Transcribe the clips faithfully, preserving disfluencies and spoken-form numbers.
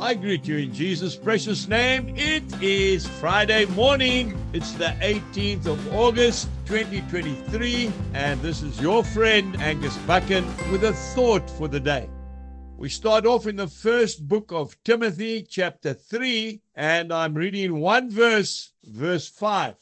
I greet you in Jesus' precious name. It is Friday morning. It's the eighteenth of August, twenty twenty-three. And this is your friend, Angus Buchan, with a thought for the day. We start off in the first book of Timothy, chapter three, and I'm reading one verse, verse five.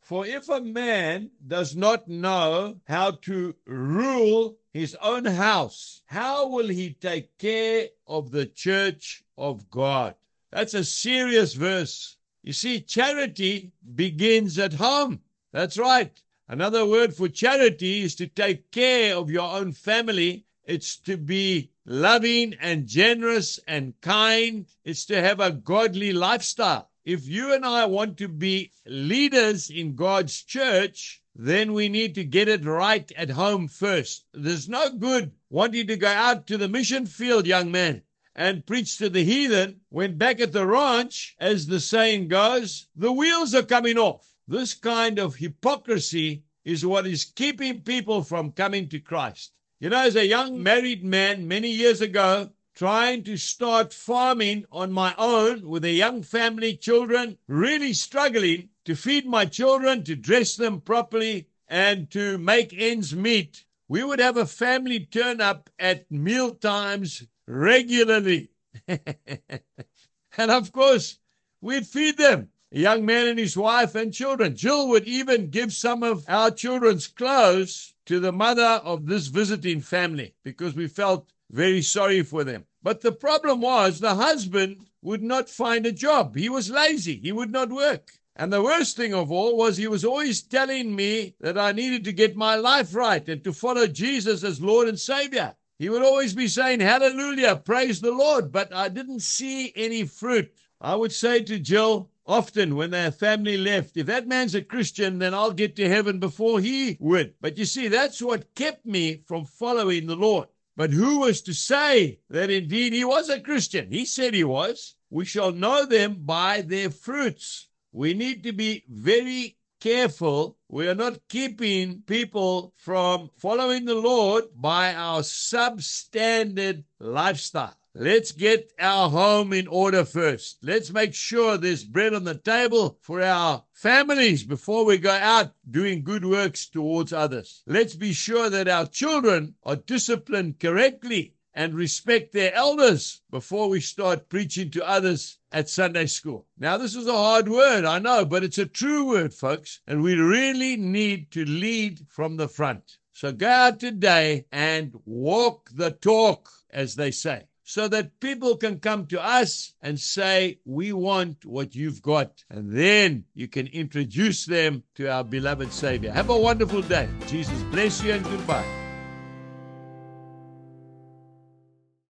For if a man does not know how to rule his own house, how will he take care of the church of God? That's a serious verse. You see, charity begins at home. That's right. Another word for charity is to take care of your own family. It's to be loving and generous and kind. It's to have a godly lifestyle. If you and I want to be leaders in God's church, then we need to get it right at home first. There's no good wanting to go out to the mission field, young man, and preach to the heathen when back at the ranch, as the saying goes, the wheels are coming off. This kind of hypocrisy is what is keeping people from coming to Christ. You know, as a young married man many years ago, trying to start farming on my own with a young family, children, really struggling to feed my children, to dress them properly, and to make ends meet, we would have a family turn up at meal times regularly. And of course, we'd feed them, a young man and his wife and children. Jill would even give some of our children's clothes to the mother of this visiting family because we felt very sorry for them. But the problem was the husband would not find a job. He was lazy. He would not work. And the worst thing of all was he was always telling me that I needed to get my life right and to follow Jesus as Lord and Savior. He would always be saying, hallelujah, praise the Lord. But I didn't see any fruit. I would say to Jill, often when their family left, if that man's a Christian, then I'll get to heaven before he would. But you see, that's what kept me from following the Lord. But who was to say that indeed he was a Christian? He said he was. We shall know them by their fruits. We need to be very careful. We are not keeping people from following the Lord by our substandard lifestyle. Let's get our home in order first. Let's make sure there's bread on the table for our families before we go out doing good works towards others. Let's be sure that our children are disciplined correctly and respect their elders before we start preaching to others at Sunday school. Now, this is a hard word, I know, but it's a true word, folks, and we really need to lead from the front. So go out today and walk the talk, as they say, so that people can come to us and say, we want what you've got. And then you can introduce them to our beloved Savior. Have a wonderful day. Jesus bless you and goodbye.